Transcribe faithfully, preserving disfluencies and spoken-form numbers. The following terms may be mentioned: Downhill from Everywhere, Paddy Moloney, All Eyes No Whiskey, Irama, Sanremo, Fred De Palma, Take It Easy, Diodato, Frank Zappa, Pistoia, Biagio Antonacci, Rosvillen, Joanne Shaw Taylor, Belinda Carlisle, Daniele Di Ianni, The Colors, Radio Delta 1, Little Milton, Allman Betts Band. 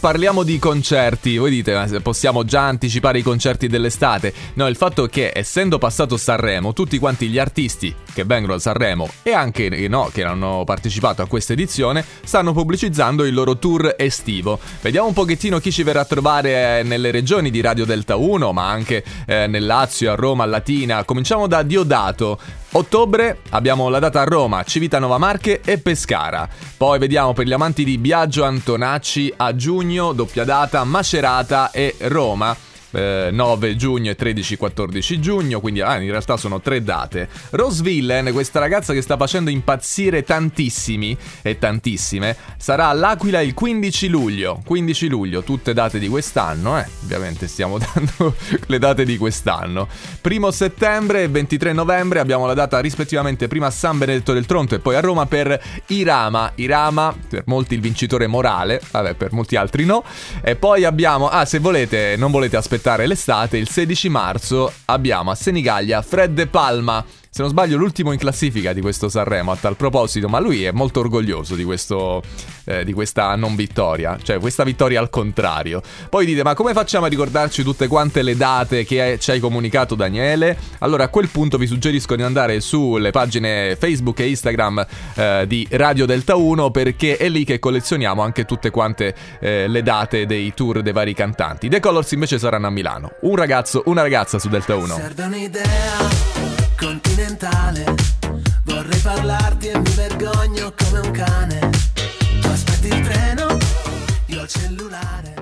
Parliamo di concerti, voi dite ma possiamo già anticipare i concerti dell'estate? No, il fatto è che essendo passato Sanremo, tutti quanti gli artisti che vengono a Sanremo e anche no, che hanno partecipato a questa edizione stanno pubblicizzando il loro tour estivo. Vediamo un pochettino chi ci verrà a trovare nelle regioni di Radio Delta uno, ma anche eh, nel Lazio, a Roma, a Latina. Cominciamo da Diodato. Ottobre abbiamo la data a Roma, Civitanova Marche e Pescara. Poi vediamo per gli amanti di Biagio Antonacci a giugno, doppia data, Macerata e Roma. Eh, nove giugno e tredici quattordici giugno, quindi ah, in realtà sono tre date. Rosvillen, questa ragazza che sta facendo impazzire tantissimi e tantissime, sarà all'Aquila il quindici luglio. quindici luglio, tutte date di quest'anno, eh. Ovviamente stiamo dando le date di quest'anno. Primo settembre e ventitré novembre abbiamo la data rispettivamente prima a San Benedetto del Tronto e poi a Roma per Irama. Irama, per molti il vincitore morale, vabbè, per molti altri no. E poi abbiamo, ah, se volete, non volete aspettare l'estate, il sedici marzo abbiamo a Senigallia Fred De Palma, se non sbaglio l'ultimo in classifica di questo Sanremo a tal proposito, ma lui è molto orgoglioso di questo eh, di questa non vittoria, cioè questa vittoria al contrario. Poi dite ma come facciamo a ricordarci tutte quante le date che è, ci hai comunicato Daniele? Allora a quel punto vi suggerisco di andare sulle pagine Facebook e Instagram eh, di Radio Delta uno, perché è lì che collezioniamo anche tutte quante eh, le date dei tour dei vari cantanti. The Colors invece saranno a Milano. Un ragazzo, una ragazza su Delta uno. Serve un'idea continentale, vorrei parlarti e mi vergogno come un cane. Tu aspetti il treno, io ho il cellulare.